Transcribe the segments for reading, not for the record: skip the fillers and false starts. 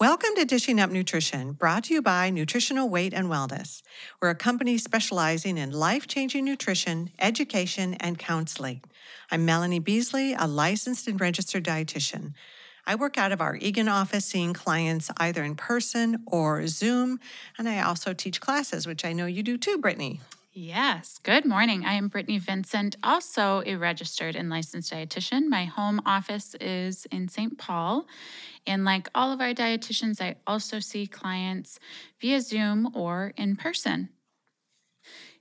Welcome to Dishing Up Nutrition, brought to you by Nutritional Weight and Wellness. We're a company specializing in life-changing nutrition, education, and counseling. I'm Melanie Beasley, a licensed and registered dietitian. I work out of our Eagan office, seeing clients either in person or Zoom, and I also teach classes, which I know you do too, Brittany. Yes. Good morning. I am Brittany Vincent, also a registered and licensed dietitian. My home office is in St. Paul, and like all of our dietitians, I also see clients via Zoom or in person.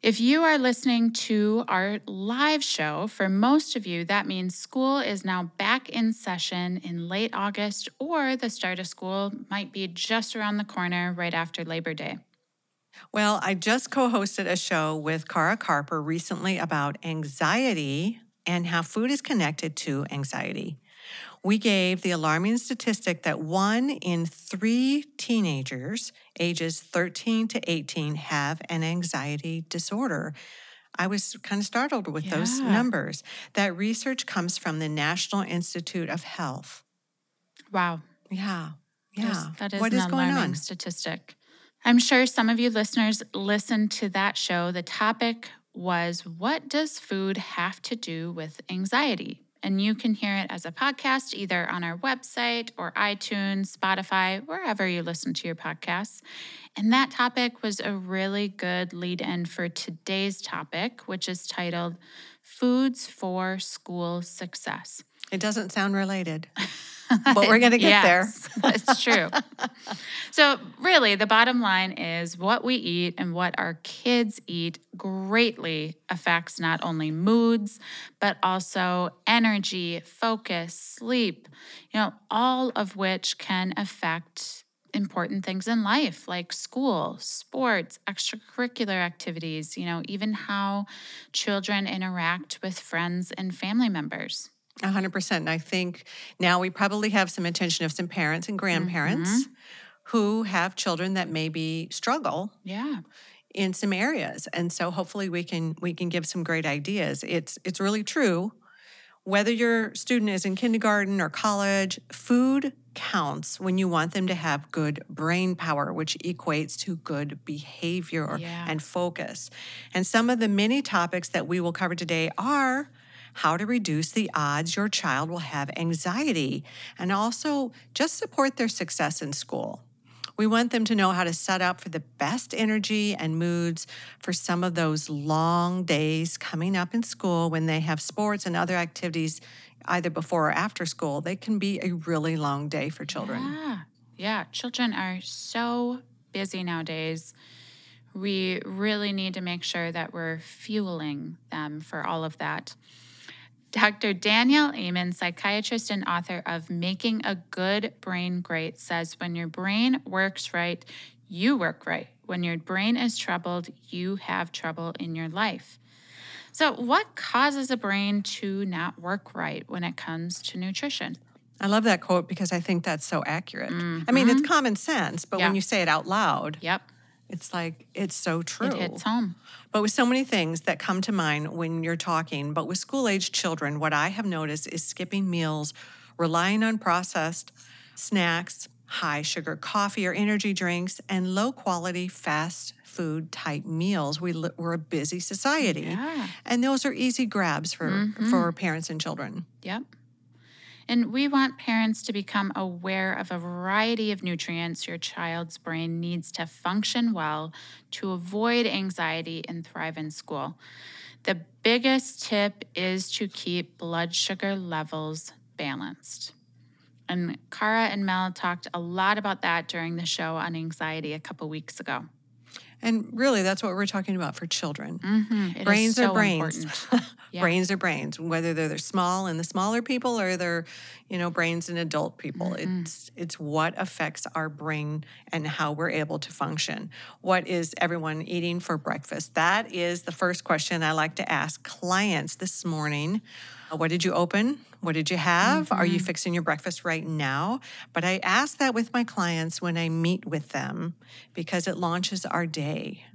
If you are listening to our live show, for most of you, that means school is now back in session in late August, or the start of school might be just around the corner right after Labor Day. Well, I just co-hosted a show with Cara Carper recently about anxiety and how food is connected to anxiety. We gave the alarming statistic that 1 in 3 teenagers ages 13 to 18 have an anxiety disorder. I was kind of startled with those numbers. That research comes from the National Institute of Health. Wow. Yeah. Yes, that is an alarming statistic. I'm sure some of you listeners listened to that show. The topic was, what does food have to do with anxiety? And you can hear it as a podcast, either on our website or iTunes, Spotify, wherever you listen to your podcasts. And that topic was a really good lead-in for today's topic, which is titled Foods for School Success. It doesn't sound related, but we're going to get there. It's true. So really, the bottom line is what we eat and what our kids eat greatly affects not only moods, but also energy, focus, sleep, all of which can affect important things in life like school, sports, extracurricular activities, even how children interact with friends and family members. 100%. And I think now we probably have some attention of some parents and grandparents who have children that maybe struggle in some areas. And so hopefully we can give some great ideas. It's really true. Whether your student is in kindergarten or college, food counts when you want them to have good brain power, which equates to good behavior and focus. And some of the many topics that we will cover today are how to reduce the odds your child will have anxiety, and also just support their success in school. We want them to know how to set up for the best energy and moods for some of those long days coming up in school when they have sports and other activities either before or after school. They can be a really long day for children. Yeah. Children are so busy nowadays. We really need to make sure that we're fueling them for all of that. Dr. Danielle Amen, psychiatrist and author of Making a Good Brain Great, says when your brain works right, you work right. When your brain is troubled, you have trouble in your life. So what causes a brain to not work right when it comes to nutrition? I love that quote because I think that's so accurate. I mean, it's common sense, but when you say it out loud, it's like, it's so true. It hits home. But with so many things that come to mind when you're talking, but with school-aged children, what I have noticed is skipping meals, relying on processed snacks, high-sugar coffee or energy drinks, and low-quality fast food-type meals. We're a busy society, and those are easy grabs for parents and children. Yep. And we want parents to become aware of a variety of nutrients your child's brain needs to function well to avoid anxiety and thrive in school. The biggest tip is to keep blood sugar levels balanced. And Cara and Mel talked a lot about that during the show on anxiety a couple weeks ago. And really, that's what we're talking about for children. Brains are brains. Yeah. Brains are brains, whether they're small in the smaller people or they're, brains in adult people. It's what affects our brain and how we're able to function. What is everyone eating for breakfast? That is the first question I like to ask clients this morning. What did you open? What did you have? Are you fixing your breakfast right now? But I ask that with my clients when I meet with them because it launches our day.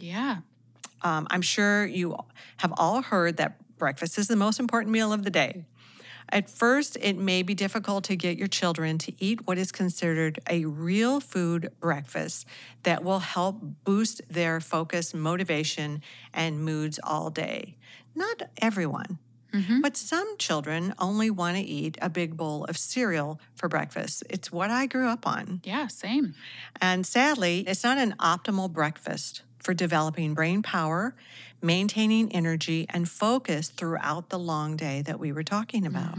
I'm sure you have all heard that breakfast is the most important meal of the day. At first, it may be difficult to get your children to eat what is considered a real food breakfast that will help boost their focus, motivation, and moods all day. Not everyone, but some children only want to eat a big bowl of cereal for breakfast. It's what I grew up on. Yeah, same. And sadly, it's not an optimal breakfast for developing brain power, maintaining energy, and focus throughout the long day that we were talking about.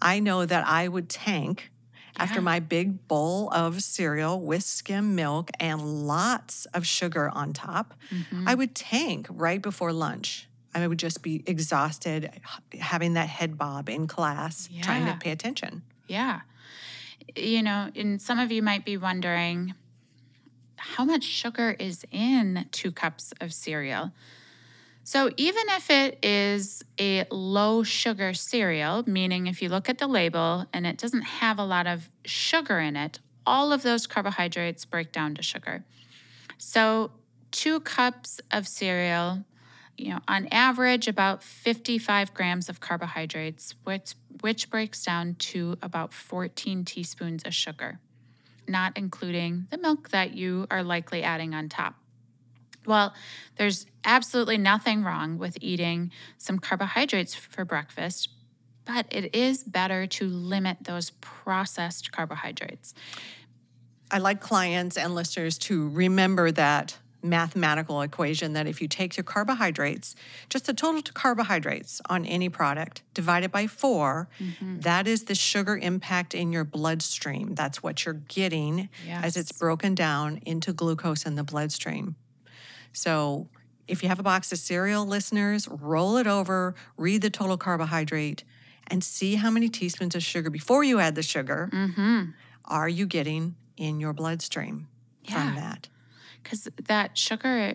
I know that I would tank after my big bowl of cereal with skim milk and lots of sugar on top. I would tank right before lunch. I would just be exhausted, having that head bob in class, trying to pay attention. You know, and some of you might be wondering, how much sugar is in 2 cups of cereal? So even if it is a low sugar cereal, meaning if you look at the label and it doesn't have a lot of sugar in it, all of those carbohydrates break down to sugar. So 2 cups of cereal, you know, on average about 55 grams of carbohydrates, which breaks down to about 14 teaspoons of sugar, not including the milk that you are likely adding on top. Well, there's absolutely nothing wrong with eating some carbohydrates for breakfast, but it is better to limit those processed carbohydrates. I like clients and listeners to remember that mathematical equation that if you take your carbohydrates, just the total carbohydrates on any product, divided by 4, that is the sugar impact in your bloodstream. That's what you're getting as it's broken down into glucose in the bloodstream. So if you have a box of cereal, listeners, roll it over, read the total carbohydrate, and see how many teaspoons of sugar, before you add the sugar, are you getting in your bloodstream from that. Because that sugar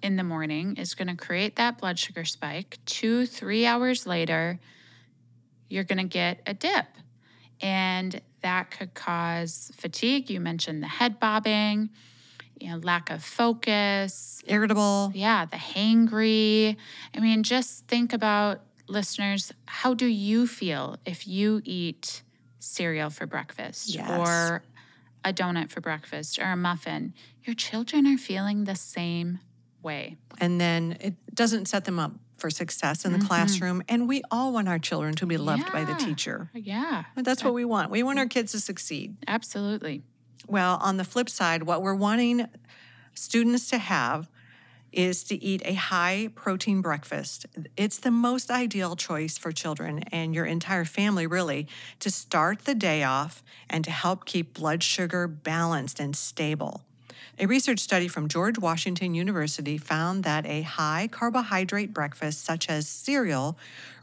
in the morning is going to create that blood sugar spike. 2-3 hours later, you're going to get a dip. And that could cause fatigue. You mentioned the head bobbing, you know, lack of focus. Irritable. Yeah, the hangry. I mean, just think about, listeners, how do you feel if you eat cereal for breakfast? Or a donut for breakfast or a muffin? Your children are feeling the same way. And then it doesn't set them up for success in the classroom. And we all want our children to be loved by the teacher. But that's what we want. We want our kids to succeed. Absolutely. Well, on the flip side, what we're wanting students to have is to eat a high-protein breakfast. It's the most ideal choice for children and your entire family, really, to start the day off and to help keep blood sugar balanced and stable. A research study from George Washington University found that a high-carbohydrate breakfast, such as cereal,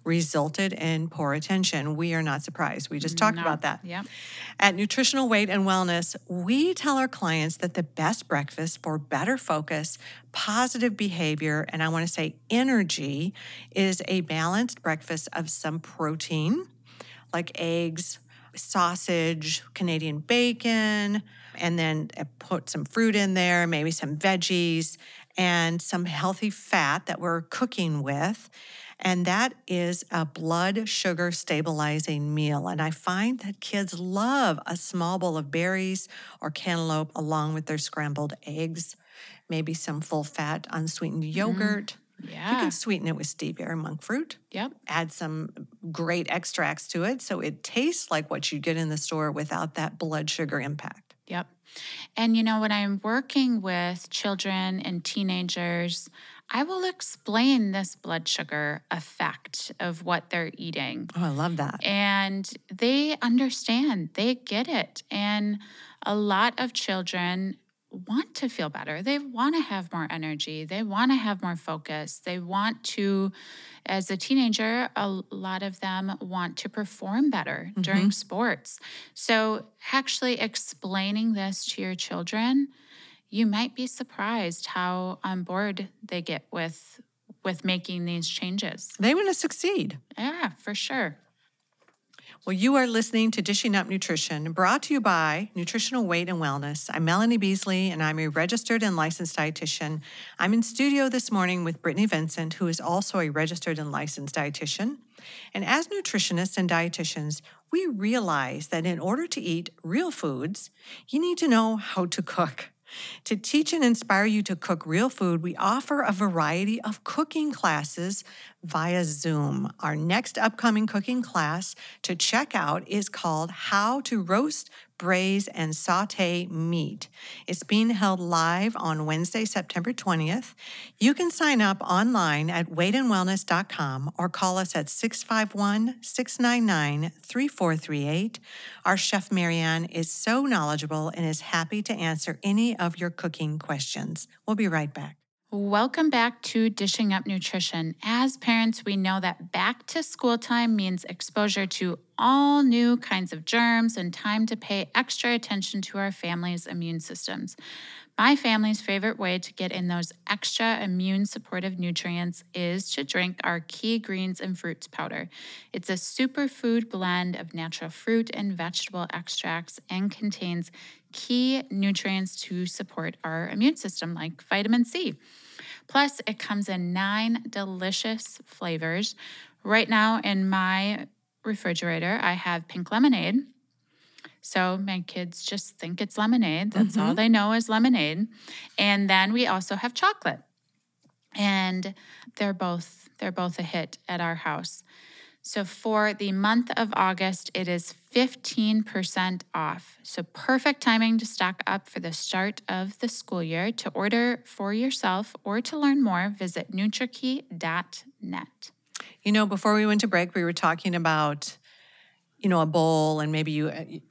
resulted in poor attention. We are not surprised. We just talked about that. At Nutritional Weight and Wellness, we tell our clients that the best breakfast for better focus, positive behavior, and I want to say energy, is a balanced breakfast of some protein, like eggs, sausage, Canadian bacon, and then put some fruit in there, maybe some veggies, and some healthy fat that we're cooking with. And that is a blood sugar stabilizing meal. And I find that kids love a small bowl of berries or cantaloupe along with their scrambled eggs, maybe some full fat unsweetened yogurt. You can sweeten it with stevia or monk fruit. Add some great extracts to it so it tastes like what you get in the store without that blood sugar impact. And you know, when I'm working with children and teenagers, I will explain this blood sugar effect of what they're eating. Oh, I love that. And they understand, they get it. And a lot of children want to feel better. They want to have more energy. They want to have more focus. They want to, as a teenager, a lot of them want to perform better during sports. So actually explaining this to your children, you might be surprised how on board they get with making these changes. They want to succeed. Yeah, for sure. Well, you are listening to Dishing Up Nutrition, brought to you by Nutritional Weight and Wellness. I'm Melanie Beasley, and I'm a registered and licensed dietitian. I'm in studio this morning with Brittany Vincent, who is also a registered and licensed dietitian. And as nutritionists and dietitians, we realize that in order to eat real foods, you need to know how to cook. To teach and inspire you to cook real food, we offer a variety of cooking classes via Zoom. Our next upcoming cooking class to check out is called How to Roast, Braise, and Sauté Meat. It's being held live on Wednesday, September 20th. You can sign up online at weightandwellness.com or call us at 651-699-3438. Our chef Marianne is so knowledgeable and is happy to answer any of your cooking questions. We'll be right back. Welcome back to Dishing Up Nutrition. As parents, we know that back to school time means exposure to all new kinds of germs and time to pay extra attention to our family's immune systems. My family's favorite way to get in those extra immune-supportive nutrients is to drink our Key Greens and Fruits powder. It's a superfood blend of natural fruit and vegetable extracts and contains key nutrients to support our immune system, like vitamin C. Plus, it comes in 9 delicious flavors. Right now in my refrigerator, I have pink lemonade. So my kids just think it's lemonade. That's all they know is lemonade. And then we also have chocolate. And they're both a hit at our house. So for the month of August, it is 15% off. So perfect timing to stock up for the start of the school year. To order for yourself or to learn more, visit NutriKey.net. You know, before we went to break, we were talking about, you know, a bowl, and maybe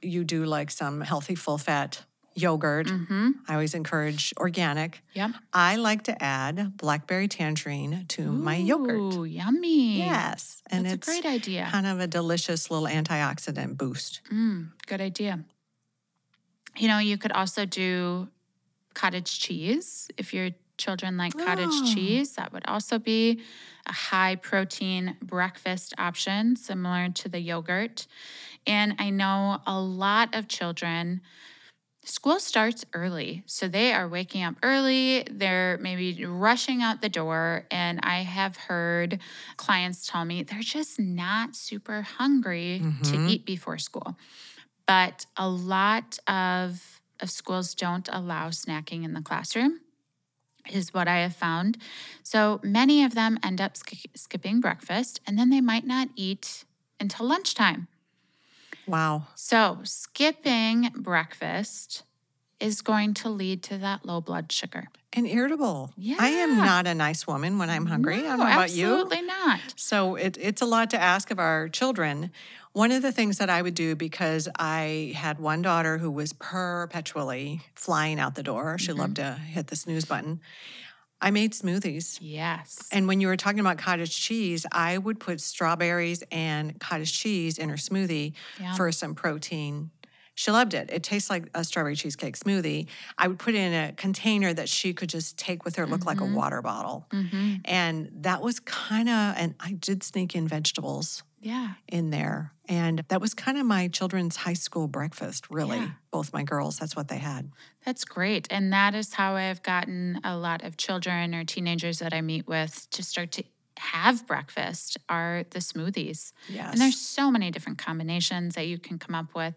you do like some healthy full-fat yogurt. Mm-hmm. I always encourage organic. Yep. I like to add blackberry tangerine to my yogurt. Ooh, yummy. Yes. And that's a great idea. Kind of a delicious little antioxidant boost. Good idea. You know, you could also do cottage cheese. If your children like cottage cheese, that would also be a high-protein breakfast option, similar to the yogurt. And I know a lot of children, school starts early, so they are waking up early. They're maybe rushing out the door, and I have heard clients tell me they're just not super hungry to eat before school. But a lot of schools don't allow snacking in the classroom, is what I have found. So many of them end up skipping breakfast, and then they might not eat until lunchtime. Wow. So skipping breakfast is going to lead to that low blood sugar. And irritable. Yeah. I am not a nice woman when I'm hungry. No, I don't know about you. Absolutely not. So it's a lot to ask of our children. One of the things that I would do, because I had one daughter who was perpetually flying out the door. She loved to hit the snooze button. I made smoothies. Yes. And when you were talking about cottage cheese, I would put strawberries and cottage cheese in her smoothie for some protein. She loved it. It tastes like a strawberry cheesecake smoothie. I would put it in a container that she could just take with her, look like a water bottle. And that was kind of, and I did sneak in vegetables in there. And that was kind of my children's high school breakfast, really. Yeah. Both my girls, that's what they had. That's great. And that is how I've gotten a lot of children or teenagers that I meet with to start to have breakfast are the smoothies. Yes. And there's so many different combinations that you can come up with,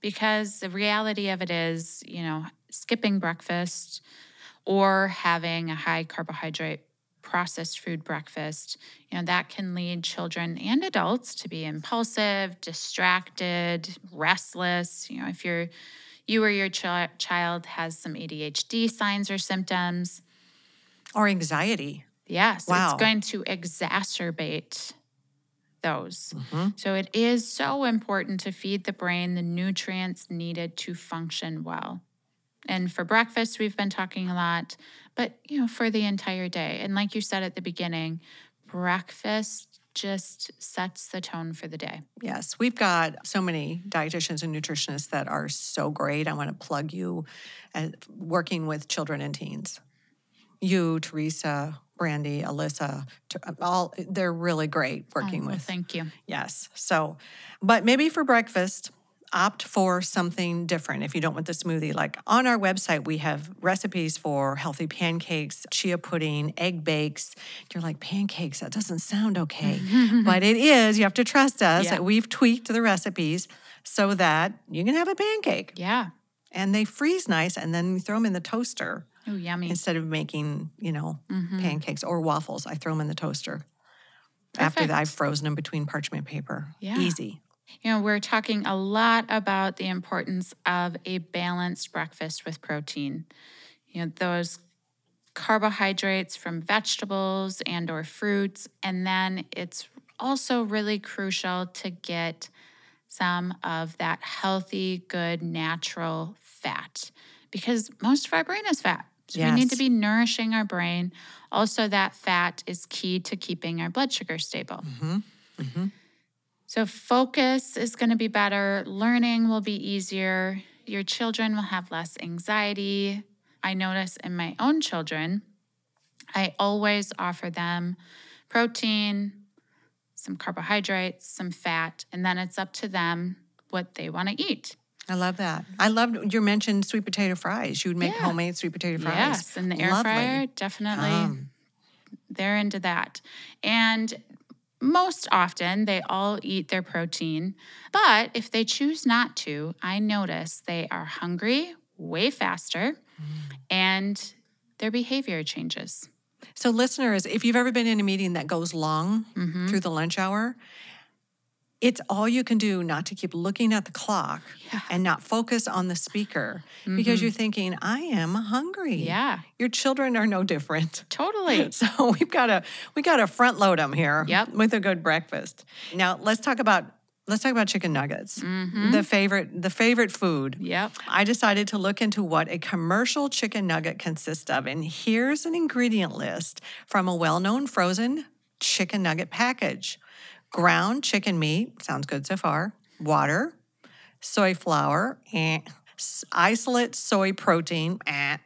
because the reality of it is, you know, skipping breakfast or having a high carbohydrate processed food breakfast, you know, that can lead children and adults to be impulsive, distracted, restless. You know, if you or your child has some ADHD signs or symptoms. Or anxiety. Yes, it's going to exacerbate those. So it is so important to feed the brain the nutrients needed to function well. And for breakfast, we've been talking a lot, but, you know, for the entire day. And like you said at the beginning, breakfast just sets the tone for the day. Yes, we've got so many dietitians and nutritionists that are so great. I want to plug you working with children and teens. you, Teresa, Brandy, Alyssa, all, they're really great working with. Thank you. Yes. So, but maybe for breakfast, opt for something different if you don't want the smoothie. Like on our website, we have recipes for healthy pancakes, chia pudding, egg bakes. You're like, pancakes, that doesn't sound okay. But it is. You have to trust us that we've tweaked the recipes so that you can have a pancake. Yeah. And they freeze nice, and then you throw them in the toaster. Oh, yummy. Instead of making, pancakes or waffles, I throw them in the toaster. Perfect. After that, I've frozen them between parchment paper. Yeah. Easy. We're talking a lot about the importance of a balanced breakfast with protein. Those carbohydrates from vegetables and or fruits. And then it's also really crucial to get some of that healthy, good, natural fat, because most of our brain is fat. So we need to be nourishing our brain. Also, that fat is key to keeping our blood sugar stable. So focus is going to be better. Learning will be easier. Your children will have less anxiety. I notice in my own children, I always offer them protein, some carbohydrates, some fat, and then it's up to them what they want to eat. I love that. I loved you mentioned sweet potato fries. You would make homemade sweet potato fries. Yes, in the air fryer, definitely. They're into that. And most often, they all eat their protein. But if they choose not to, I notice they are hungry way faster and their behavior changes. So listeners, if you've ever been in a meeting that goes long through the lunch hour, it's all you can do not to keep looking at the clock and not focus on the speaker because you're thinking, I am hungry. Yeah. Your children are no different. Totally. So we gotta front load them here with a good breakfast. Now let's talk about chicken nuggets. The favorite food. Yep. I decided to look into what a commercial chicken nugget consists of, and here's an ingredient list from a well-known frozen chicken nugget package. Ground chicken meat, sounds good so far, water, soy flour, isolate soy protein,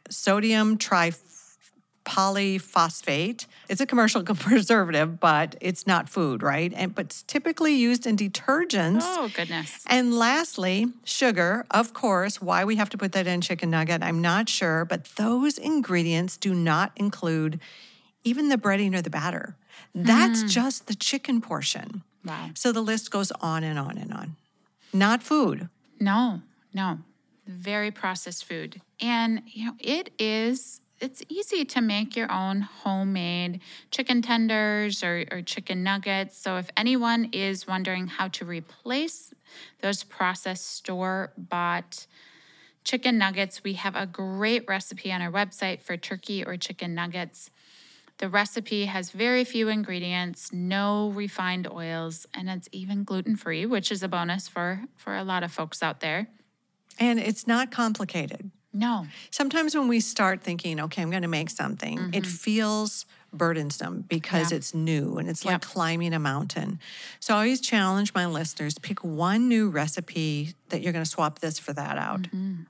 sodium polyphosphate. It's a commercial preservative, but it's not food, right? But it's typically used in detergents. Oh, goodness. And lastly, sugar. Of course, why we have to put that in chicken nugget, I'm not sure, but those ingredients do not include even the breading or the batter. That's just the chicken portion. Wow. So the list goes on and on and on. Not food. No. Very processed food. And, it's easy to make your own homemade chicken tenders or chicken nuggets. So if anyone is wondering how to replace those processed store-bought chicken nuggets, we have a great recipe on our website for turkey or chicken nuggets. The recipe has very few ingredients, no refined oils, and it's even gluten-free, which is a bonus for a lot of folks out there. And it's not complicated. No. Sometimes when we start thinking, okay, I'm going to make something, it feels burdensome because it's new and it's like climbing a mountain. So I always challenge my listeners, pick one new recipe that you're going to swap this for that out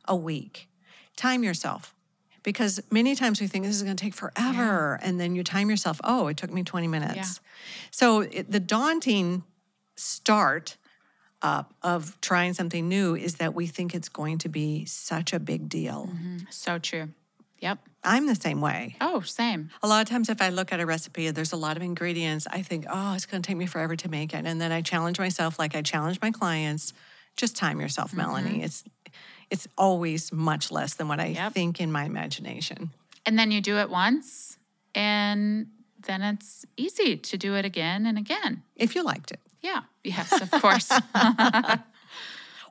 a week. Time yourself. Because many times we think this is going to take forever, and then you time yourself, oh, it took me 20 minutes. Yeah. So the daunting start of trying something new is that we think it's going to be such a big deal. So true. Yep. I'm the same way. Oh, same. A lot of times if I look at a recipe, there's a lot of ingredients, I think, oh, it's going to take me forever to make it. And then I challenge myself like I challenge my clients, just time yourself, Melanie. It's always much less than what I think in my imagination. And then you do it once, and then it's easy to do it again and again. If you liked it. Yeah. Yes, of course.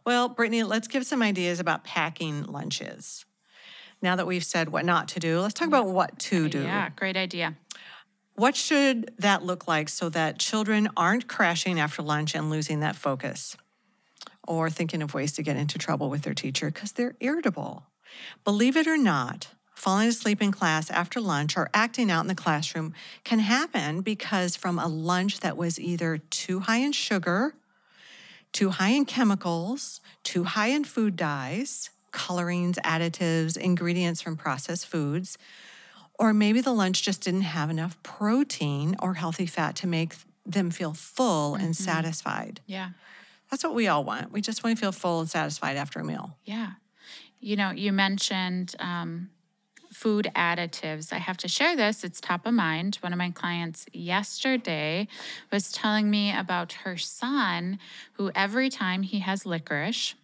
Well, Brittany, let's give some ideas about packing lunches. Now that we've said what not to do, let's talk about what to do. Yeah, great idea. What should that look like so that children aren't crashing after lunch and losing that focus? Or thinking of ways to get into trouble with their teacher because they're irritable. Believe it or not, falling asleep in class after lunch or acting out in the classroom can happen because from a lunch that was either too high in sugar, too high in chemicals, too high in food dyes, colorings, additives, ingredients from processed foods, Or maybe the lunch just didn't have enough protein or healthy fat to make them feel full mm-hmm. and satisfied. Yeah. That's what we all want. We just want to feel full and satisfied after a meal. Yeah. You know, you mentioned food additives. I have to share this. It's top of mind. One of my clients yesterday was telling me about her son, who every time he has licorice,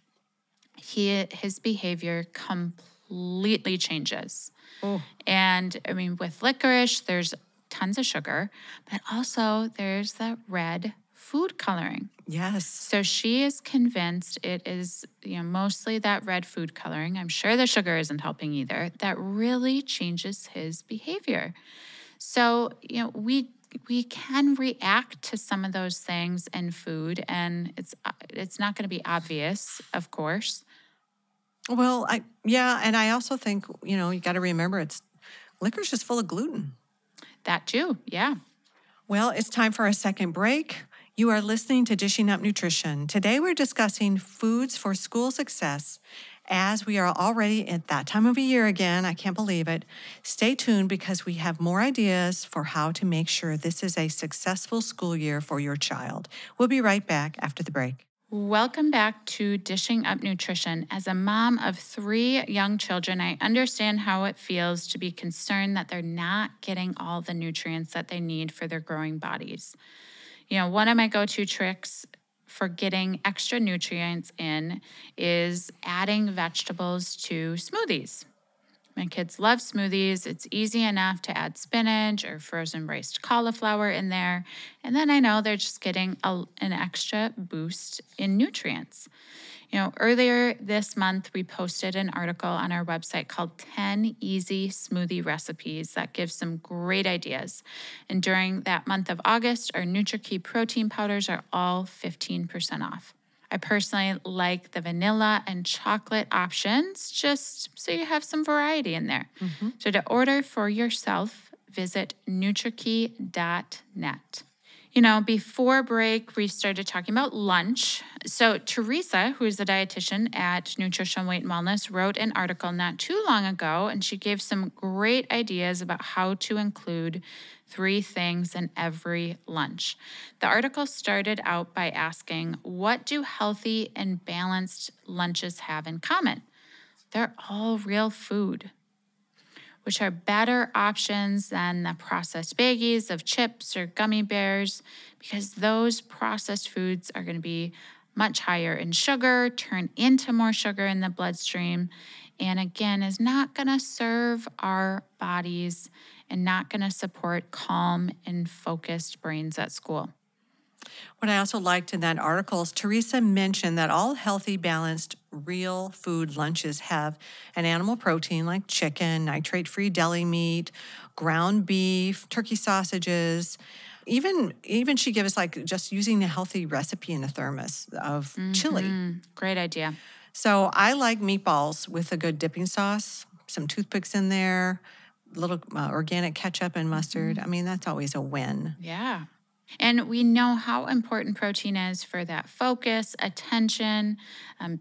his behavior completely changes. Oh. And I mean, with licorice, there's tons of sugar, but also there's the red food coloring. Yes. So she is convinced it is, you know, mostly that red food coloring. I'm sure the sugar isn't helping either. That really changes his behavior. So, you know, we can react to some of those things in food, and it's not going to be obvious, of course. Well, and I also think, you know, you got to remember licorice is full of gluten. That too, yeah. Well, it's time for our second break. You are listening to Dishing Up Nutrition. Today we're discussing foods for school success, as we are already at that time of the year again. I can't believe it. Stay tuned because we have more ideas for how to make sure this is a successful school year for your child. We'll be right back after the break. Welcome back to Dishing Up Nutrition. As a mom of 3 young children, I understand how it feels to be concerned that they're not getting all the nutrients that they need for their growing bodies. You know, one of my go-to tricks for getting extra nutrients in is adding vegetables to smoothies. My kids love smoothies. It's easy enough to add spinach or frozen braised cauliflower in there. And then I know they're just getting an extra boost in nutrients. You know, earlier this month, we posted an article on our website called 10 Easy Smoothie Recipes that gives some great ideas. And during that month of August, our NutriKey protein powders are all 15% off. I personally like the vanilla and chocolate options, just so you have some variety in there. Mm-hmm. So to order for yourself, visit NutriKey.net. You know, before break, we started talking about lunch. So Teresa, who is a dietitian at Nutritional Weight and Wellness, wrote an article not too long ago, and she gave some great ideas about how to include 3 things in every lunch. The article started out by asking, what do healthy and balanced lunches have in common? They're all real food, which are better options than the processed baggies of chips or gummy bears, because those processed foods are going to be much higher in sugar, turn into more sugar in the bloodstream, and again, is not going to serve our bodies and not going to support calm and focused brains at school. What I also liked in that article is Teresa mentioned that all healthy, balanced, real food lunches have an animal protein like chicken, nitrate-free deli meat, ground beef, turkey sausages. Even she gave us like just using the healthy recipe in a thermos of chili. Great idea. So I like meatballs with a good dipping sauce, some toothpicks in there, little organic ketchup and mustard. I mean, that's always a win. Yeah. And we know how important protein is for that focus, attention,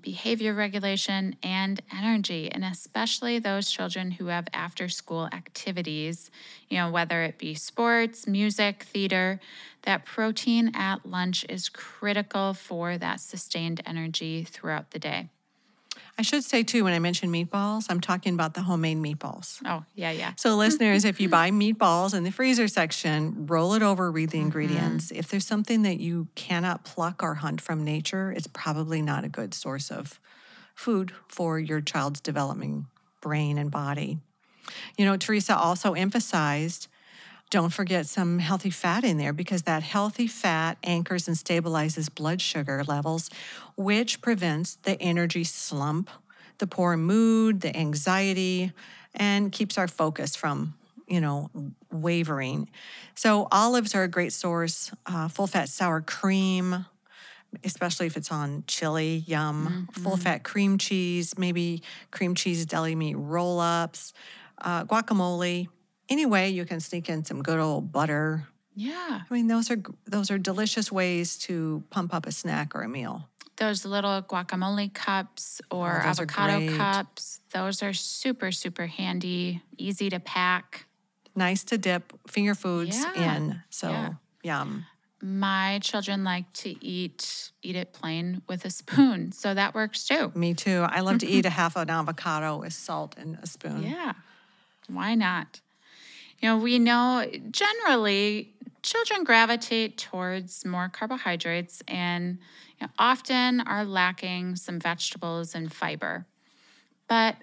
behavior regulation, and energy, and especially those children who have after-school activities, you know, whether it be sports, music, theater. That protein at lunch is critical for that sustained energy throughout the day. I should say, too, when I mention meatballs, I'm talking about the homemade meatballs. Oh, yeah. So listeners, if you buy meatballs in the freezer section, roll it over, read the ingredients. If there's something that you cannot pluck or hunt from nature, it's probably not a good source of food for your child's developing brain and body. You know, Teresa also emphasized, don't forget some healthy fat in there, because that healthy fat anchors and stabilizes blood sugar levels, which prevents the energy slump, the poor mood, the anxiety, and keeps our focus from, you know, wavering. So olives are a great source, full-fat sour cream, especially if it's on chili, yum, full-fat cream cheese, maybe cream cheese deli meat roll-ups, guacamole. Anyway, you can sneak in some good old butter. Yeah. I mean, those are delicious ways to pump up a snack or a meal. Those little guacamole cups or avocado cups, those are super, super handy, easy to pack. nice to dip finger foods in. So, yum. My children like to eat it plain with a spoon, so that works too. Me too. I love to eat a half an avocado with salt and a spoon. Yeah, why not? You know, we know generally children gravitate towards more carbohydrates and often are lacking some vegetables and fiber. But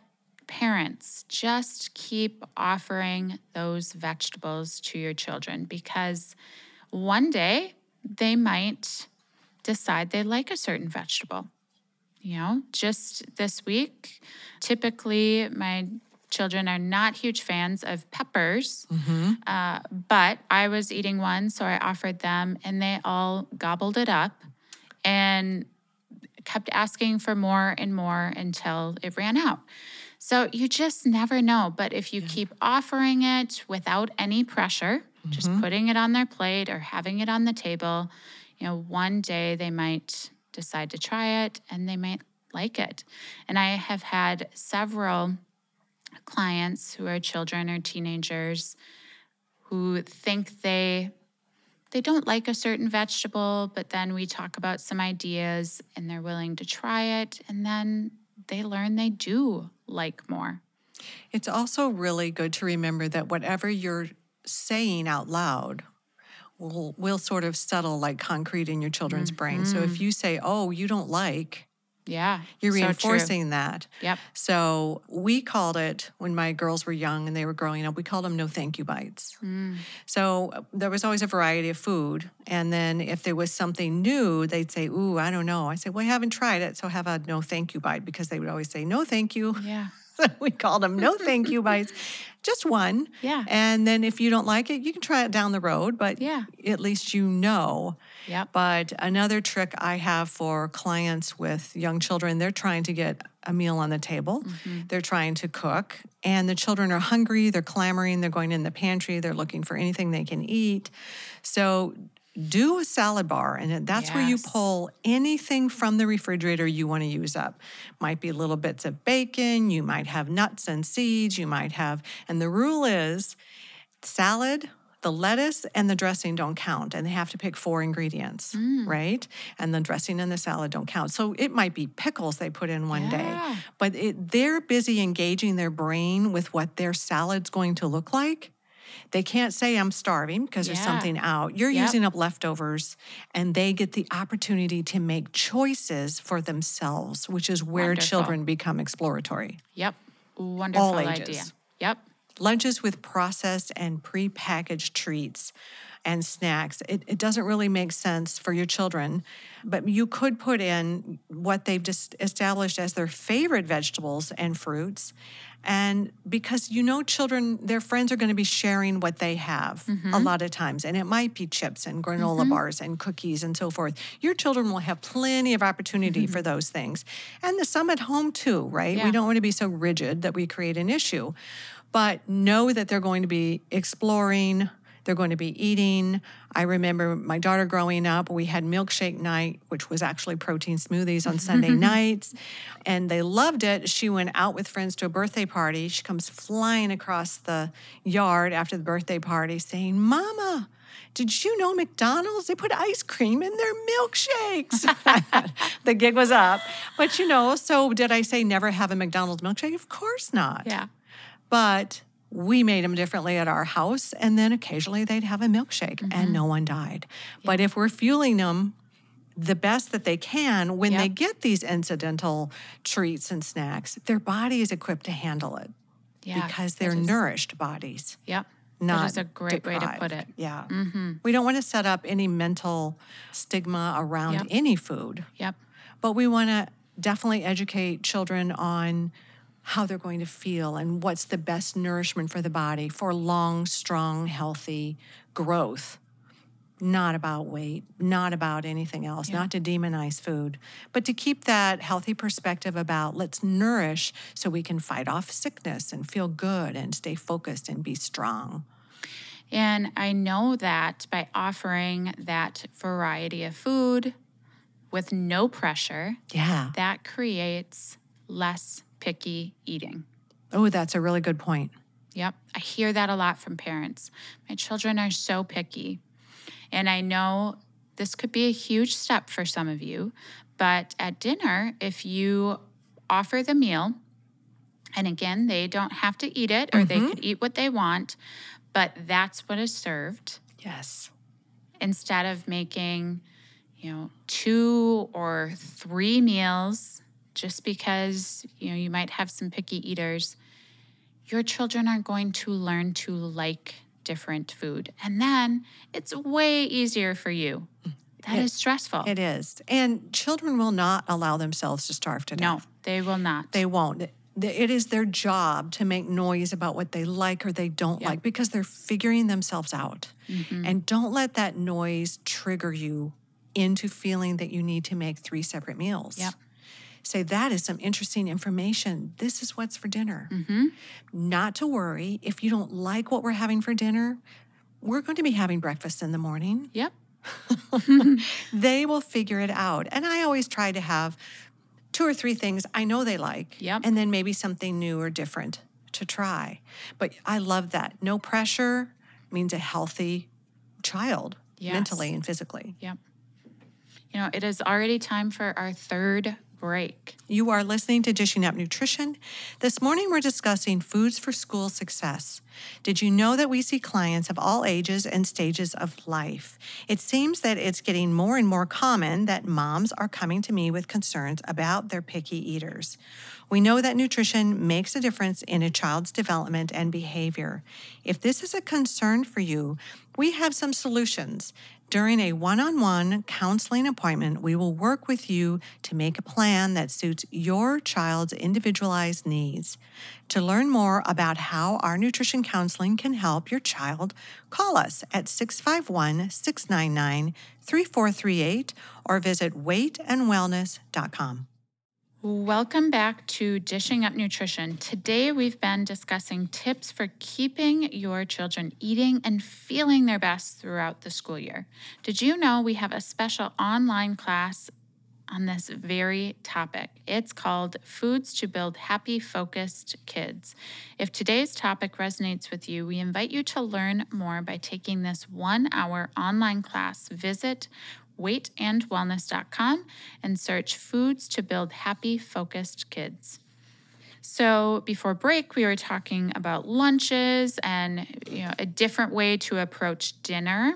parents, just keep offering those vegetables to your children because one day, they might decide they like a certain vegetable. You know, just this week, typically my children are not huge fans of peppers, but I was eating one, so I offered them, and they all gobbled it up and kept asking for more and more until it ran out. So you just never know. But if you keep offering it without any pressure, just putting it on their plate or having it on the table, you know, one day they might decide to try it and they might like it. And I have had several clients who are children or teenagers who think they don't like a certain vegetable, but then we talk about some ideas and they're willing to try it, and then they learn they do like more. It's also really good to remember that whatever you're saying out loud will sort of settle like concrete in your children's brain. So if you say, oh, you don't like, you're reinforcing that. Yep. So we called it, when my girls were young and they were growing up, we called them no thank you bites. So there was always a variety of food. And then if there was something new, they'd say, ooh, I don't know. I said, well, I haven't tried it, so have a no thank you bite, because they would always say no thank you. Yeah. We called them no thank you bites. Just one. Yeah. And then if you don't like it, you can try it down the road, but at least you know. Yep. But another trick I have for clients with young children, they're trying to get a meal on the table. They're trying to cook, and the children are hungry. They're clamoring. They're going in the pantry. They're looking for anything they can eat. So do a salad bar, and that's where you pull anything from the refrigerator you want to use up. Might be little bits of bacon, you might have nuts and seeds, you might have, and the rule is salad, the lettuce, and the dressing don't count, and they have to pick 4 ingredients, right? And the dressing and the salad don't count. So it might be pickles they put in one day, but they're busy engaging their brain with what their salad's going to look like. They can't say I'm starving because there's something out. You're using up leftovers, and they get the opportunity to make choices for themselves, which is where children become exploratory. Yep. Wonderful all ages. Idea. Yep. Lunches with processed and prepackaged treats and snacks. It doesn't really make sense for your children, but you could put in what they've just established as their favorite vegetables and fruits. And because children, their friends are going to be sharing what they have a lot of times. And it might be chips and granola bars and cookies and so forth. Your children will have plenty of opportunity for those things. And some at home too, right? Yeah. We don't want to be so rigid that we create an issue. But know that they're going to be exploring. They're going to be eating. I remember my daughter growing up, we had milkshake night, which was actually protein smoothies on Sunday nights. And they loved it. She went out with friends to a birthday party. She comes flying across the yard after the birthday party saying, Mama, did you know McDonald's, they put ice cream in their milkshakes? The gig was up. But so did I say never have a McDonald's milkshake? Of course not. Yeah. But we made them differently at our house, and then occasionally they'd have a milkshake, and no one died. Yep. But if we're fueling them the best that they can, when they get these incidental treats and snacks, their body is equipped to handle it because they're nourished bodies. Yep. Not that is a great deprived. Way to put it. Yeah. Mm-hmm. We don't want to set up any mental stigma around any food. Yep. But we want to definitely educate children on how they're going to feel and what's the best nourishment for the body for long, strong, healthy growth. Not about weight, not about anything else, not to demonize food, but to keep that healthy perspective about let's nourish so we can fight off sickness and feel good and stay focused and be strong. And I know that by offering that variety of food with no pressure, that creates less picky eating. Oh, that's a really good point. Yep. I hear that a lot from parents. My children are so picky. And I know this could be a huge step for some of you, but at dinner, if you offer the meal, and again, they don't have to eat it or they could eat what they want, but that's what is served. Yes. Instead of making, you know, 2 or 3 meals just because, you know, you might have some picky eaters, your children are going to learn to like different food. And then it's way easier for you. That is stressful. It is. And children will not allow themselves to starve to death. No, they will not. They won't. It is their job to make noise about what they like or they don't like because they're figuring themselves out. Mm-hmm. And don't let that noise trigger you into feeling that you need to make 3 separate meals. Yep. Say, that is some interesting information. This is what's for dinner. Mm-hmm. Not to worry. If you don't like what we're having for dinner, we're going to be having breakfast in the morning. Yep. They will figure it out. And I always try to have 2 or 3 things I know they like, and then maybe something new or different to try. But I love that. No pressure means a healthy child mentally and physically. Yep. You know, it is already time for our third break. You are listening to Dishing Up Nutrition. This morning we're discussing foods for school success. Did you know that we see clients of all ages and stages of life? It seems that it's getting more and more common that moms are coming to me with concerns about their picky eaters. We know that nutrition makes a difference in a child's development and behavior. If this is a concern for you, we have some solutions. During a one-on-one counseling appointment, we will work with you to make a plan that suits your child's individualized needs. To learn more about how our nutrition counseling can help your child, call us at 651-699-3438 or visit weightandwellness.com. Welcome back to Dishing Up Nutrition. Today we've been discussing tips for keeping your children eating and feeling their best throughout the school year. Did you know we have a special online class on this very topic? It's called Foods to Build Happy, Focused Kids. If today's topic resonates with you, we invite you to learn more by taking this 1-hour online class. Visit weightandwellness.com and search Foods to Build Happy, Focused Kids. So before break, we were talking about lunches and, you know, a different way to approach dinner.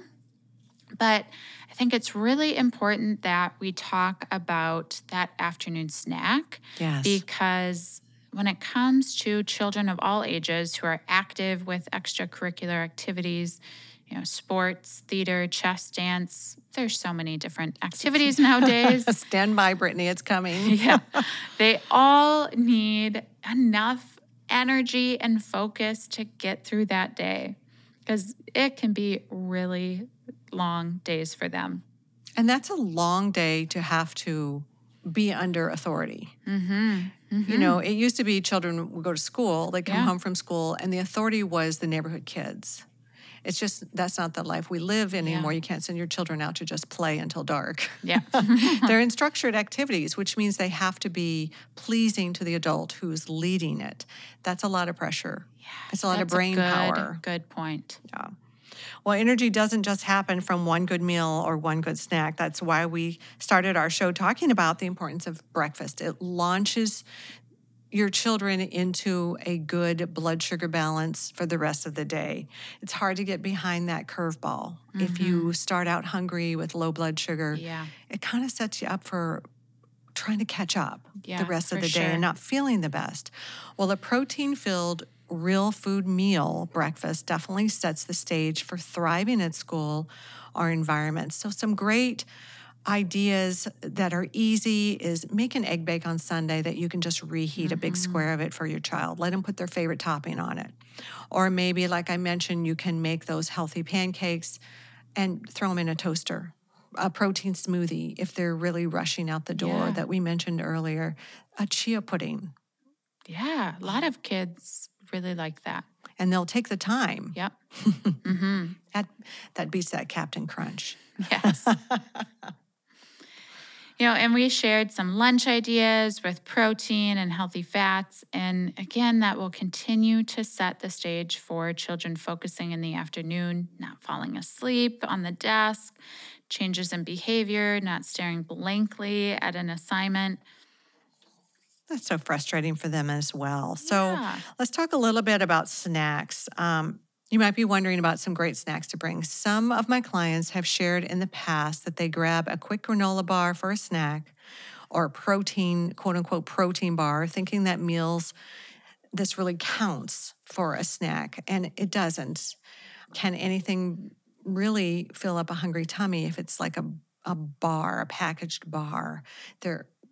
But I think it's really important that we talk about that afternoon snack. Yes. Because when it comes to children of all ages who are active with extracurricular activities, you know, sports, theater, chess, dance. There's so many different activities nowadays. Stand by, Brittany. It's coming. Yeah. They all need enough energy and focus to get through that day because it can be really long days for them. And that's a long day to have to be under authority. Mm-hmm. Mm-hmm. You know, it used to be children would go to school, they'd come home from school, and the authority was the neighborhood kids. It's just, that's not the life we live in anymore. You can't send your children out to just play until dark. Yeah. They're in structured activities, which means they have to be pleasing to the adult who's leading it. That's a lot of pressure. Yeah. It's a lot of brain power. Good point. Yeah. Well, energy doesn't just happen from one good meal or one good snack. That's why we started our show talking about the importance of breakfast. It launches your children into a good blood sugar balance for the rest of the day. It's hard to get behind that curveball. Mm-hmm. If you start out hungry with low blood sugar, it kind of sets you up for trying to catch up the rest of the day and not feeling the best. Well, a protein-filled real food meal breakfast definitely sets the stage for thriving at school or environments. So some great ideas that are easy is make an egg bake on Sunday that you can just reheat a big square of it for your child. Let them put their favorite topping on it. Or maybe, like I mentioned, you can make those healthy pancakes and throw them in a toaster. A protein smoothie, if they're really rushing out the door, that we mentioned earlier. A chia pudding. Yeah, a lot of kids really like that. And they'll take the time. Yep. Mm-hmm. That beats that Captain Crunch. Yes. You know, and we shared some lunch ideas with protein and healthy fats. And again, that will continue to set the stage for children focusing in the afternoon, not falling asleep on the desk, changes in behavior, not staring blankly at an assignment. That's so frustrating for them as well. So let's talk a little bit about snacks. You might be wondering about some great snacks to bring. Some of my clients have shared in the past that they grab a quick granola bar for a snack or a protein, quote unquote, protein bar, thinking that this really counts for a snack, and it doesn't. Can anything really fill up a hungry tummy if it's like a bar, a packaged bar?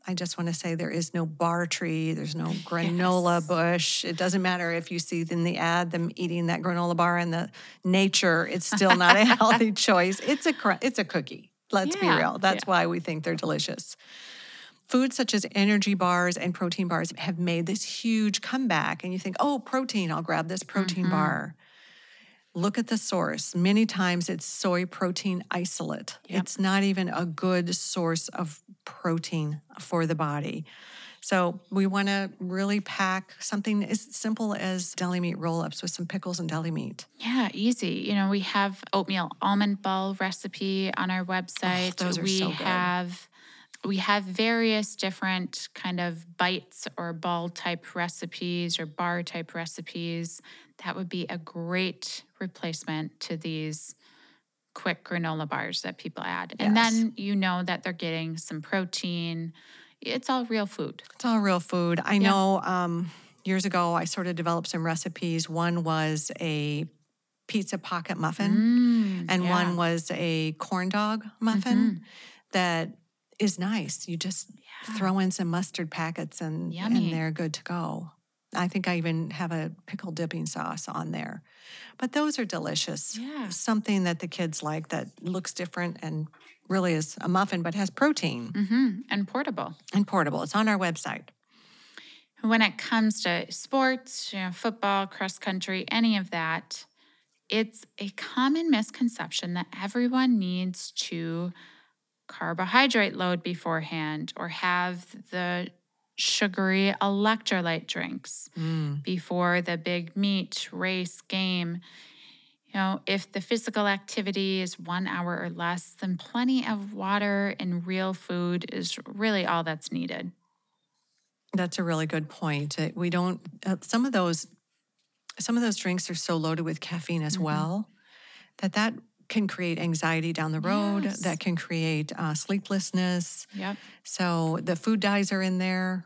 I just want to say there is no bar tree. There's no granola bush. It doesn't matter if you see in the ad them eating that granola bar in the nature. It's still not a healthy choice. It's a cookie. Let's be real. That's why we think they're delicious. Foods such as energy bars and protein bars have made this huge comeback. And you think, oh, protein, I'll grab this protein bar. Look at the source. Many times it's soy protein isolate. Yep. It's not even a good source of protein for the body. So we want to really pack something as simple as deli meat roll-ups with some pickles and deli meat. Yeah, easy. You know, we have oatmeal almond ball recipe on our website. Oh, those are so good. We have various different kind of bites or ball type recipes or bar type recipes. That would be a great replacement to these quick granola bars that people add. Yes. And then you know that they're getting some protein. It's all real food. I know years ago I sort of developed some recipes. One was a pizza pocket muffin and one was a corn dog muffin that is nice. You just throw in some mustard packets and they're good to go. I think I even have a pickle dipping sauce on there. But those are delicious. Yeah. Something that the kids like that looks different and really is a muffin but has protein. And portable. It's on our website. When it comes to sports, you know, football, cross country, any of that, it's a common misconception that everyone needs to carbohydrate load beforehand or have the sugary electrolyte drinks before the big meet, race, game. You know, if the physical activity is 1 hour or less, then plenty of water and real food is really all that's needed. That's a really good point. We don't, some of those drinks are so loaded with caffeine as well that can create anxiety down the road, that can create sleeplessness. Yep. So the food dyes are in there,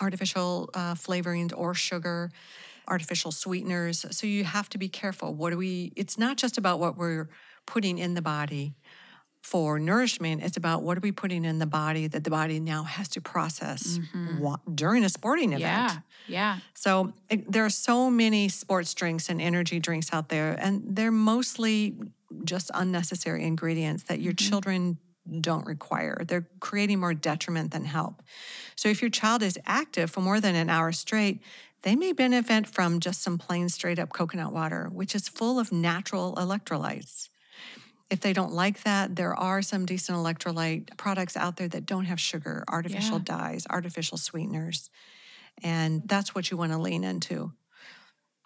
artificial flavorings or sugar, artificial sweeteners. So you have to be careful. It's not just about what we're putting in the body for nourishment. It's about what are we putting in the body that the body now has to process during a sporting event. Yeah. So there are so many sports drinks and energy drinks out there, and they're mostly just unnecessary ingredients that your children don't require. They're creating more detriment than help. So if your child is active for more than an hour straight, they may benefit from just some plain straight up coconut water, which is full of natural electrolytes. If they don't like that, there are some decent electrolyte products out there that don't have sugar, artificial dyes, artificial sweeteners. And that's what you want to lean into.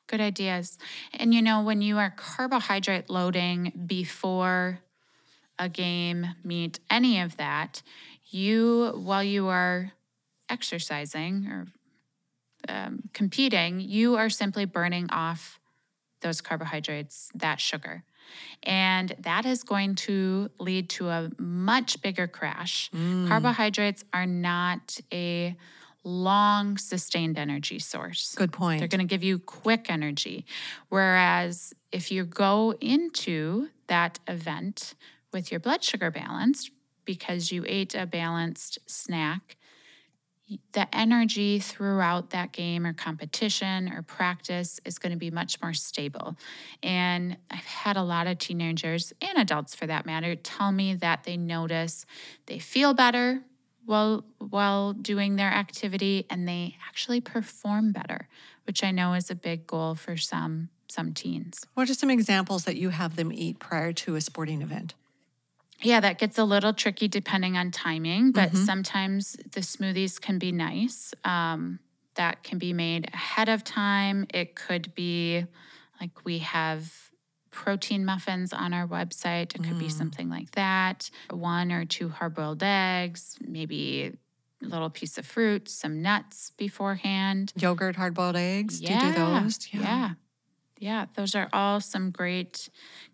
Good ideas. And, you know, when you are carbohydrate loading before a game, meet, any of that, while you are exercising or competing, you are simply burning off those carbohydrates, that sugar. And that is going to lead to a much bigger crash. Carbohydrates are not a long sustained energy source. Good point. They're going to give you quick energy. Whereas if you go into that event with your blood sugar balanced because you ate a balanced snack, the energy throughout that game or competition or practice is going to be much more stable. And I've had a lot of teenagers and adults for that matter tell me that they notice they feel better while doing their activity, and they actually perform better, which I know is a big goal for some teens. What are some examples that you have them eat prior to a sporting event? Yeah, that gets a little tricky depending on timing, but sometimes the smoothies can be nice. That can be made ahead of time. It could be like we have protein muffins on our website. It could be something like that. 1 or 2 hard-boiled eggs, maybe a little piece of fruit, some nuts beforehand. Yogurt, hard-boiled eggs. Yeah. Do you do those? Yeah, those are all some great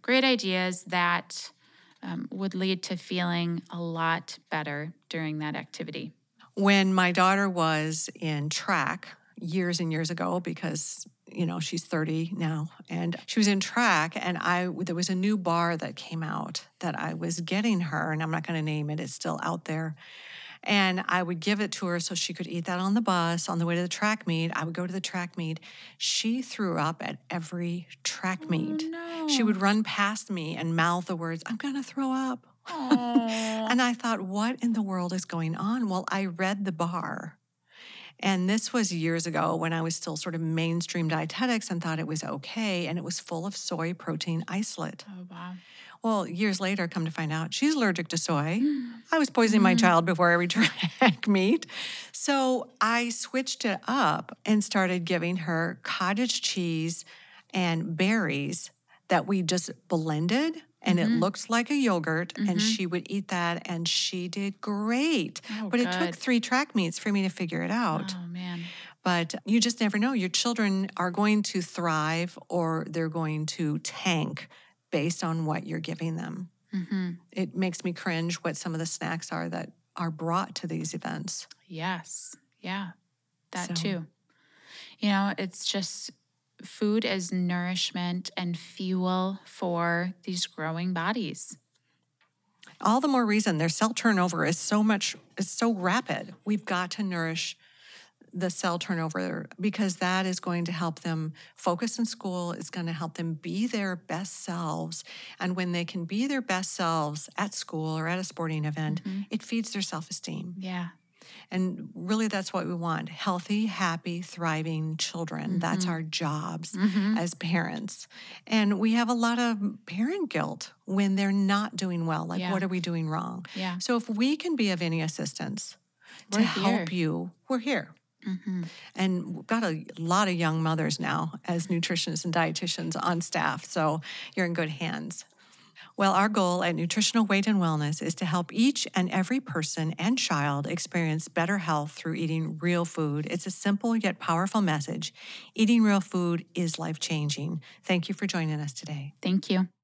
ideas that would lead to feeling a lot better during that activity. When my daughter was in track years and years ago, because she's 30 now, and she was in track, and there was a new bar that came out that I was getting her, and I'm not going to name it. It's still out there. And I would give it to her so she could eat that on the bus, on the way to the track meet. I would go to the track meet. She threw up at every track meet. Oh, no. She would run past me and mouth the words, "I'm going to throw up." And I thought, what in the world is going on? Well, I read the bar. And this was years ago when I was still sort of mainstream dietetics and thought it was okay. And it was full of soy protein isolate. Oh, wow. Well, years later, come to find out, she's allergic to soy. I was poisoning my child before every track meet. So I switched it up and started giving her cottage cheese and berries that we just blended. And it looked like a yogurt, and she would eat that, and she did great. Oh, but it took 3 track meets for me to figure it out. Oh, man. But you just never know. Your children are going to thrive or they're going to tank based on what you're giving them. Mm-hmm. It makes me cringe what some of the snacks are that are brought to these events. Yes. Yeah. That too. It's just... food is nourishment and fuel for these growing bodies. All the more reason their cell turnover is so rapid. We've got to nourish the cell turnover because that is going to help them focus in school. It's going to help them be their best selves. And when they can be their best selves at school or at a sporting event, it feeds their self-esteem. Yeah. And really, that's what we want. Healthy, happy, thriving children. That's our jobs as parents. And we have a lot of parent guilt when they're not doing well. Like, what are we doing wrong? Yeah. So if we can be of any assistance to help you, we're here. Mm-hmm. And we've got a lot of young mothers now as nutritionists and dietitians on staff. So you're in good hands. Well, our goal at Nutritional Weight and Wellness is to help each and every person and child experience better health through eating real food. It's a simple yet powerful message. Eating real food is life-changing. Thank you for joining us today. Thank you.